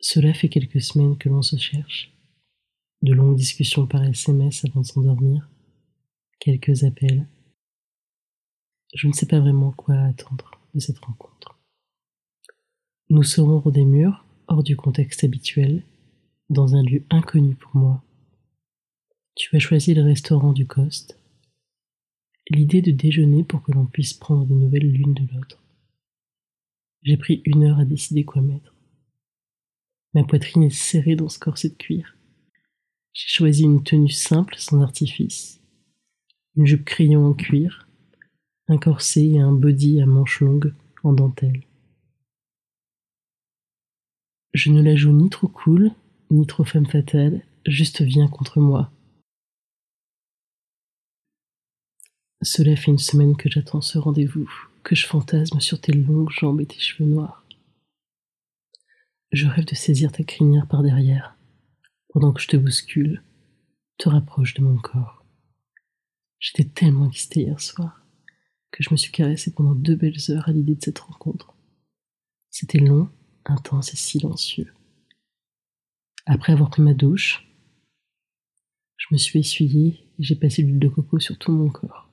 Cela fait quelques semaines que l'on se cherche, de longues discussions par SMS avant de s'endormir, quelques appels. Je ne sais pas vraiment quoi attendre de cette rencontre. Nous serons hors des murs, hors du contexte habituel, dans un lieu inconnu pour moi. Tu as choisi le restaurant du Coste. L'idée de déjeuner pour que l'on puisse prendre des nouvelles l'une de l'autre. J'ai pris 1 heure à décider quoi mettre. Ma poitrine est serrée dans ce corset de cuir. J'ai choisi une tenue simple, sans artifice. Une jupe crayon en cuir, un corset et un body à manches longues en dentelle. Je ne la joue ni trop cool, ni trop femme fatale, juste viens contre moi. Cela fait une semaine que j'attends ce rendez-vous, que je fantasme sur tes longues jambes et tes cheveux noirs. Je rêve de saisir ta crinière par derrière, pendant que je te bouscule, te rapproche de mon corps. J'étais tellement excitée hier soir, que je me suis caressée pendant 2 belles heures à l'idée de cette rencontre. C'était long, intense et silencieux. Après avoir pris ma douche, je me suis essuyée et j'ai passé l'huile de coco sur tout mon corps.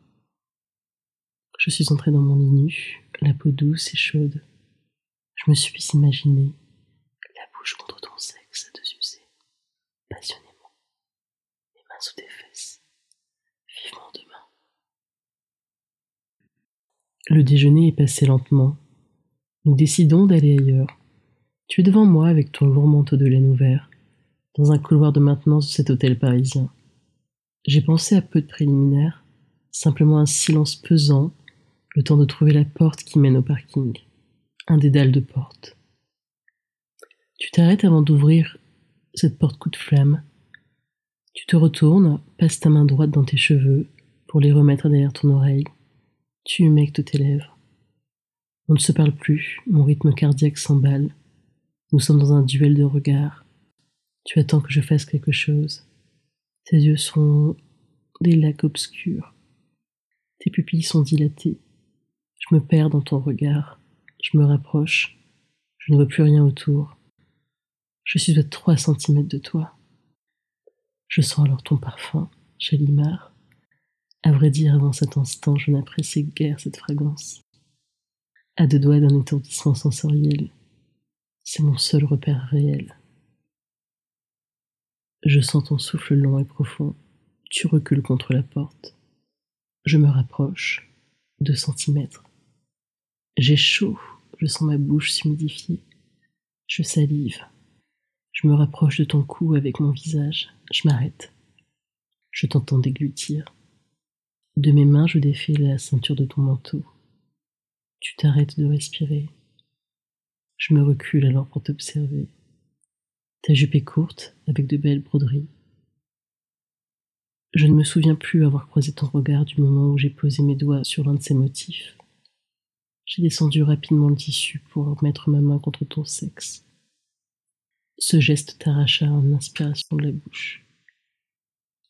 Je suis entrée dans mon lit nu, la peau douce et chaude. Je me suis imaginée, contre ton sexe à te sucer, passionnément, les mains sous tes fesses, vivement demain. Le déjeuner est passé lentement. Nous décidons d'aller ailleurs. Tu es devant moi avec ton lourd manteau de laine ouvert, dans un couloir de maintenance de cet hôtel parisien. J'ai pensé à peu de préliminaires, simplement un silence pesant, le temps de trouver la porte qui mène au parking. Un dédale de portes. Tu t'arrêtes avant d'ouvrir cette porte coup de flamme. Tu te retournes, passes ta main droite dans tes cheveux pour les remettre derrière ton oreille. Tu humectes de tes lèvres. On ne se parle plus, mon rythme cardiaque s'emballe. Nous sommes dans un duel de regards. Tu attends que je fasse quelque chose. Tes yeux sont des lacs obscurs. Tes pupilles sont dilatées. Je me perds dans ton regard. Je me rapproche. Je ne vois plus rien autour. Je suis à 3 centimètres de toi. Je sens alors ton parfum, Chalimard. À vrai dire, avant cet instant, je n'appréciais guère cette fragrance. À 2 doigts d'un étourdissement sensoriel, c'est mon seul repère réel. Je sens ton souffle long et profond. Tu recules contre la porte. Je me rapproche, 2 centimètres. J'ai chaud, je sens ma bouche s'humidifier. Je salive. Je me rapproche de ton cou avec mon visage. Je m'arrête. Je t'entends déglutir. De mes mains, je défais la ceinture de ton manteau. Tu t'arrêtes de respirer. Je me recule alors pour t'observer. Ta jupe est courte, avec de belles broderies. Je ne me souviens plus avoir croisé ton regard du moment où j'ai posé mes doigts sur l'un de ces motifs. J'ai descendu rapidement le tissu pour mettre ma main contre ton sexe. Ce geste t'arracha une inspiration de la bouche.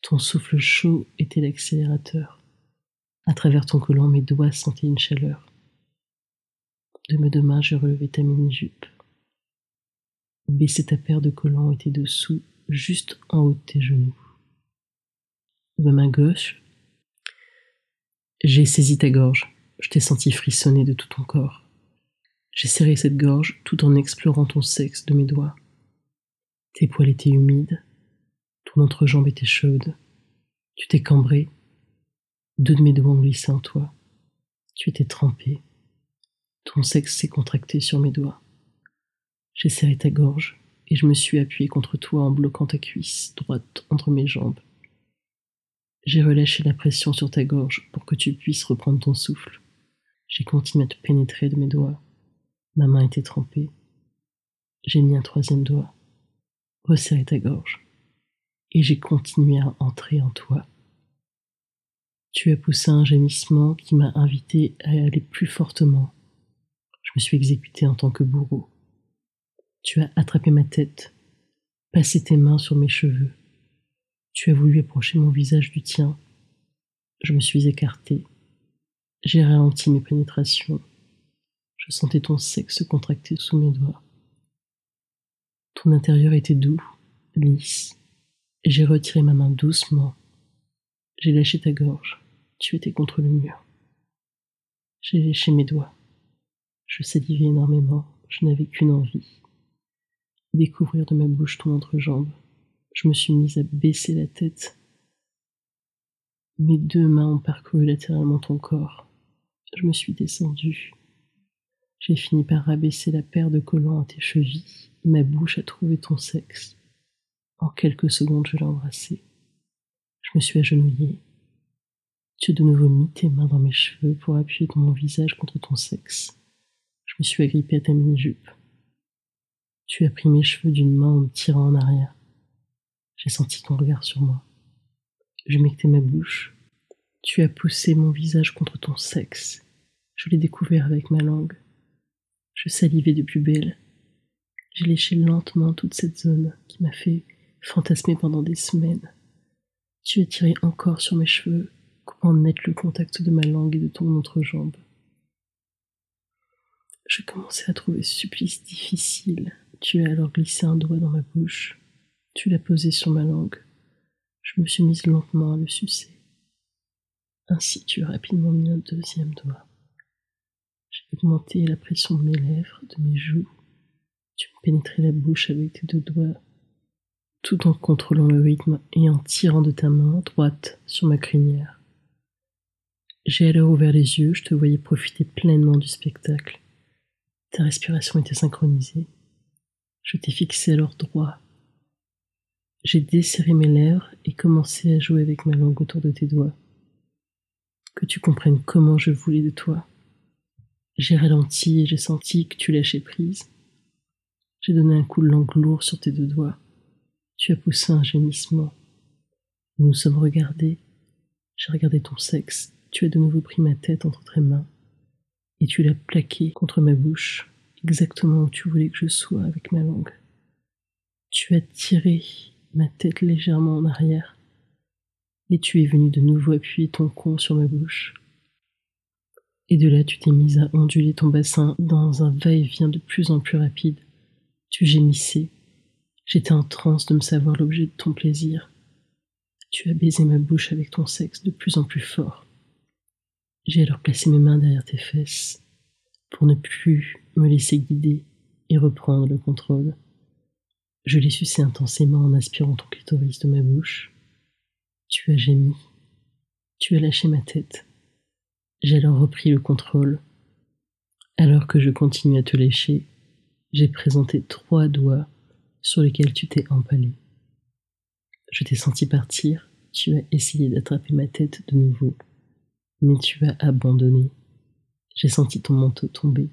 Ton souffle chaud était l'accélérateur. À travers ton collant, mes doigts sentaient une chaleur. De mes deux mains, je relevais ta mini-jupe. Baissais ta paire de collants et tes dessous, juste en haut de tes genoux. De ma main gauche, j'ai saisi ta gorge. Je t'ai senti frissonner de tout ton corps. J'ai serré cette gorge tout en explorant ton sexe de mes doigts. Tes poils étaient humides, ton entrejambe était chaude, tu t'es cambré, 2 de mes doigts ont glissé en toi, tu étais trempé, ton sexe s'est contracté sur mes doigts. J'ai serré ta gorge et je me suis appuyé contre toi en bloquant ta cuisse droite entre mes jambes. J'ai relâché la pression sur ta gorge pour que tu puisses reprendre ton souffle. J'ai continué à te pénétrer de mes doigts, ma main était trempée. J'ai mis un 3e doigt. Resserrer ta gorge, et j'ai continué à entrer en toi. Tu as poussé un gémissement qui m'a invité à aller plus fortement. Je me suis exécuté en tant que bourreau. Tu as attrapé ma tête, passé tes mains sur mes cheveux. Tu as voulu approcher mon visage du tien. Je me suis écarté. J'ai ralenti mes pénétrations. Je sentais ton sexe se contracter sous mes doigts. Ton intérieur était doux, lisse. J'ai retiré ma main doucement. J'ai lâché ta gorge. Tu étais contre le mur. J'ai léché mes doigts. Je salivais énormément. Je n'avais qu'une envie. Découvrir de ma bouche ton entrejambe. Je me suis mise à baisser la tête. Mes deux mains ont parcouru latéralement ton corps. Je me suis descendue. J'ai fini par rabaisser la paire de collants à tes chevilles. Ma bouche a trouvé ton sexe. En quelques secondes, je l'ai embrassé. Je me suis agenouillée. Tu as de nouveau mis tes mains dans mes cheveux pour appuyer mon visage contre ton sexe. Je me suis agrippée à ta mini-jupe. Tu as pris mes cheveux d'une main en me tirant en arrière. J'ai senti ton regard sur moi. Je humectais ma bouche. Tu as poussé mon visage contre ton sexe. Je l'ai découvert avec ma langue. Je salivais de plus belle. J'ai léché lentement toute cette zone qui m'a fait fantasmer pendant des semaines. Tu as tiré encore sur mes cheveux, coupant net le contact de ma langue et de ton entrejambe. Je commençais à trouver ce supplice difficile. Tu as alors glissé un doigt dans ma bouche. Tu l'as posé sur ma langue. Je me suis mise lentement à le sucer. Ainsi, tu as rapidement mis un deuxième doigt. J'ai augmenté la pression de mes lèvres, de mes joues. Tu me pénétrais la bouche avec tes deux doigts, tout en contrôlant le rythme et en tirant de ta main droite sur ma crinière. J'ai alors ouvert les yeux, je te voyais profiter pleinement du spectacle. Ta respiration était synchronisée. Je t'ai fixé alors droit. J'ai desserré mes lèvres et commencé à jouer avec ma langue autour de tes doigts. Que tu comprennes comment je voulais de toi. J'ai ralenti et j'ai senti que tu lâchais prise. J'ai donné un coup de langue lourd sur tes deux doigts. Tu as poussé un gémissement. Nous nous sommes regardés. J'ai regardé ton sexe. Tu as de nouveau pris ma tête entre tes mains. Et tu l'as plaquée contre ma bouche, exactement où tu voulais que je sois avec ma langue. Tu as tiré ma tête légèrement en arrière. Et tu es venu de nouveau appuyer ton con sur ma bouche. Et de là, tu t'es mise à onduler ton bassin dans un va-et-vient de plus en plus rapide. Tu gémissais. J'étais en transe de me savoir l'objet de ton plaisir. Tu as baisé ma bouche avec ton sexe de plus en plus fort. J'ai alors placé mes mains derrière tes fesses pour ne plus me laisser guider et reprendre le contrôle. Je l'ai sucé intensément en aspirant ton clitoris de ma bouche. Tu as gémi. Tu as lâché ma tête. J'ai alors repris le contrôle. Alors que je continue à te lécher, j'ai présenté 3 doigts sur lesquels tu t'es empalé. Je t'ai senti partir, tu as essayé d'attraper ma tête de nouveau, mais tu as abandonné. J'ai senti ton manteau tomber.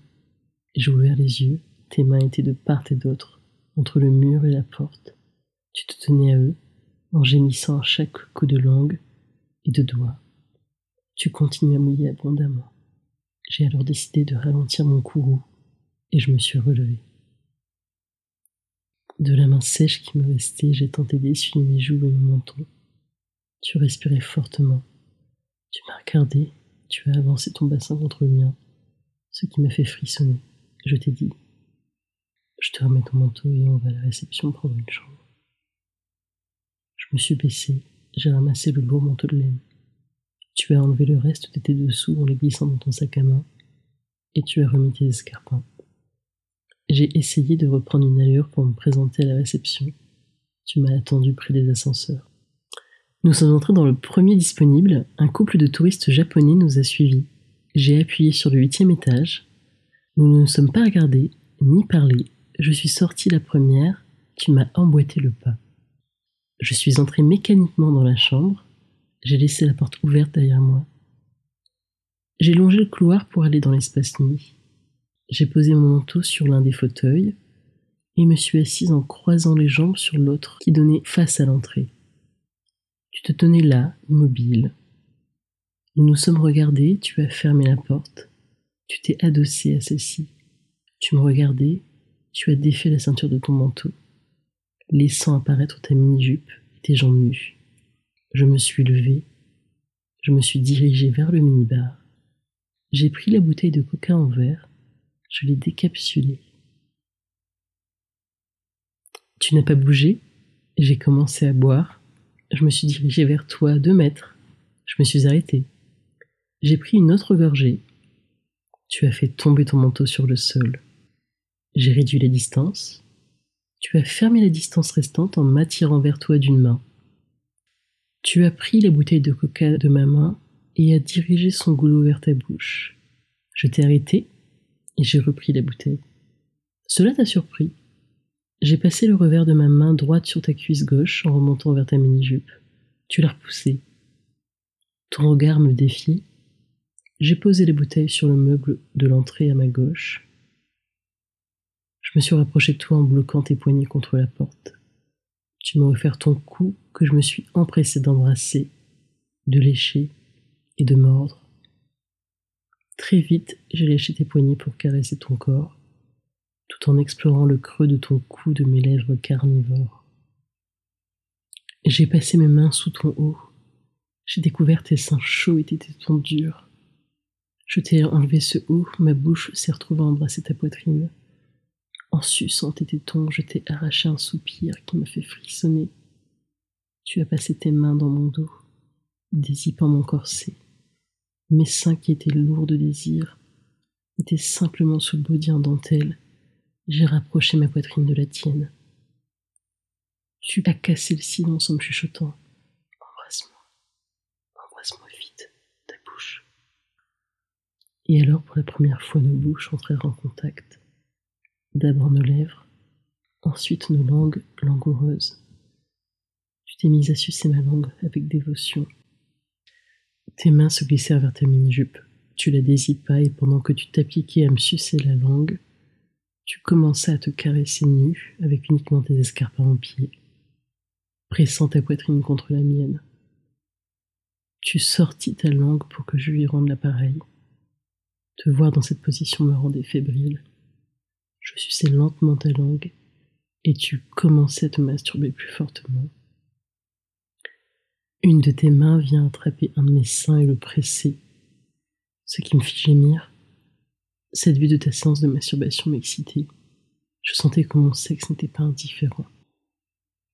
J'ai ouvert les yeux, tes mains étaient de part et d'autre, entre le mur et la porte. Tu te tenais à eux, en gémissant à chaque coup de langue et de doigts. Tu continues à mouiller abondamment. J'ai alors décidé de ralentir mon courroux et je me suis relevée. De la main sèche qui me restait, j'ai tenté d'essuyer mes joues et mon menton. Tu respirais fortement. Tu m'as regardé, tu as avancé ton bassin contre le mien, ce qui m'a fait frissonner. Je t'ai dit, je te remets ton manteau et on va à la réception prendre une chambre. Je me suis baissée, j'ai ramassé le lourd manteau de laine. Tu as enlevé le reste de tes dessous en les glissant dans ton sac à main, et tu as remis tes escarpins. J'ai essayé de reprendre une allure pour me présenter à la réception. Tu m'as attendu près des ascenseurs. Nous sommes entrés dans le premier disponible, un couple de touristes japonais nous a suivis. J'ai appuyé sur le 8e étage. Nous ne nous sommes pas regardés, ni parlés. Je suis sortie la première, tu m'as emboîté le pas. Je suis entrée mécaniquement dans la chambre. J'ai laissé la porte ouverte derrière moi. J'ai longé le couloir pour aller dans l'espace nuit. J'ai posé mon manteau sur l'un des fauteuils et me suis assise en croisant les jambes sur l'autre qui donnait face à l'entrée. Tu te tenais là, immobile. Nous nous sommes regardés, tu as fermé la porte. Tu t'es adossé à celle-ci. Tu me regardais, tu as défait la ceinture de ton manteau, laissant apparaître ta mini-jupe et tes jambes nues. Je me suis levée, je me suis dirigée vers le minibar. J'ai pris la bouteille de coca en verre, je l'ai décapsulée. Tu n'as pas bougé. J'ai commencé à boire. Je me suis dirigée vers toi à 2 mètres. Je me suis arrêtée. J'ai pris une autre gorgée. Tu as fait tomber ton manteau sur le sol. J'ai réduit la distance. Tu as fermé la distance restante en m'attirant vers toi d'une main. Tu as pris la bouteille de coca de ma main et as dirigé son goulot vers ta bouche. Je t'ai arrêté et j'ai repris la bouteille. Cela t'a surpris. J'ai passé le revers de ma main droite sur ta cuisse gauche en remontant vers ta mini-jupe. Tu l'as repoussée. Ton regard me défiait. J'ai posé les bouteilles sur le meuble de l'entrée à ma gauche. Je me suis rapproché de toi en bloquant tes poignets contre la porte. Tu m'as offert ton cou que je me suis empressé d'embrasser, de lécher et de mordre. Très vite, j'ai lâché tes poignets pour caresser ton corps, tout en explorant le creux de ton cou de mes lèvres carnivores. J'ai passé mes mains sous ton haut. J'ai découvert tes seins chauds et tes tétons durs. Je t'ai enlevé ce haut, ma bouche s'est retrouvée à embrasser ta poitrine. En suçant tes tétons, je t'ai arraché un soupir qui m'a fait frissonner. Tu as passé tes mains dans mon dos, dézippant mon corset. Mes seins qui étaient lourds de désir étaient simplement sous le body en dentelle. J'ai rapproché ma poitrine de la tienne. Tu as cassé le silence en me chuchotant. Embrasse-moi. Embrasse-moi vite, ta bouche. Et alors, pour la première fois, nos bouches entrèrent en contact. D'abord nos lèvres, ensuite nos langues langoureuses. Tu t'es mise à sucer ma langue avec dévotion. Tes mains se glissèrent vers ta mini-jupe. Tu la désippas et pendant que tu t'appliquais à me sucer la langue, tu commençais à te caresser nu avec uniquement tes escarpins en pied, pressant ta poitrine contre la mienne. Tu sortis ta langue pour que je lui rende l'appareil. Te voir dans cette position me rendait fébrile. Je suçais lentement ta langue et tu commençais à te masturber plus fortement. Une de tes mains vient attraper un de mes seins et le presser, ce qui me fit gémir. Cette vue de ta séance de masturbation m'excitait. Je sentais que mon sexe n'était pas indifférent.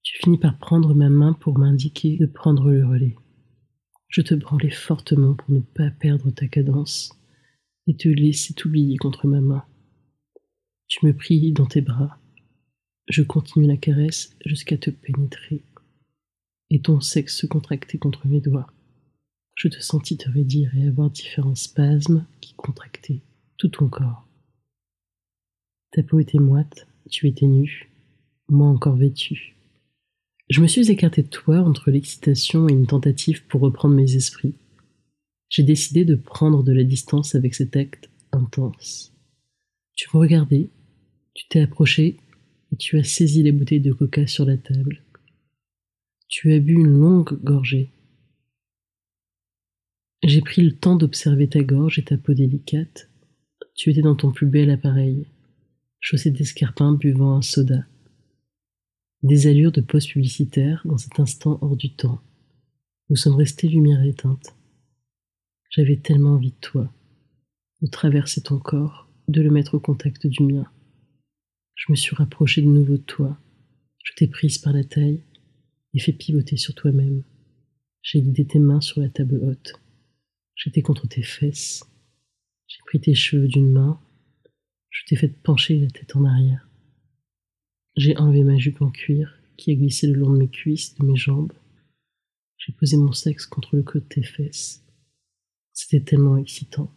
Tu finis par prendre ma main pour m'indiquer de prendre le relais. Je te branlais fortement pour ne pas perdre ta cadence et te laisser t'oublier contre ma main. Tu me pris dans tes bras. Je continuais la caresse jusqu'à te pénétrer et ton sexe se contractait contre mes doigts. Je te sentis te raidir et avoir différents spasmes qui contractaient tout ton corps. Ta peau était moite, tu étais nue, moi encore vêtue. Je me suis écartée de toi entre l'excitation et une tentative pour reprendre mes esprits. J'ai décidé de prendre de la distance avec cet acte intense. Tu me regardais, tu t'es approché et tu as saisi les bouteilles de coca sur la table. Tu as bu une longue gorgée. J'ai pris le temps d'observer ta gorge et ta peau délicate. Tu étais dans ton plus bel appareil, chaussée d'escarpins buvant un soda. Des allures de poste publicitaire dans cet instant hors du temps. Nous sommes restés lumière éteinte. J'avais tellement envie de toi, de traverser ton corps, de le mettre au contact du mien. Je me suis rapprochée de nouveau de toi. Je t'ai prise par la taille et fait pivoter sur toi-même. J'ai guidé tes mains sur la table haute. J'étais contre tes fesses. J'ai pris tes cheveux d'une main, je t'ai fait pencher la tête en arrière. J'ai enlevé ma jupe en cuir qui a glissé le long de mes cuisses, de mes jambes. J'ai posé mon sexe contre le creux de tes fesses. C'était tellement excitant.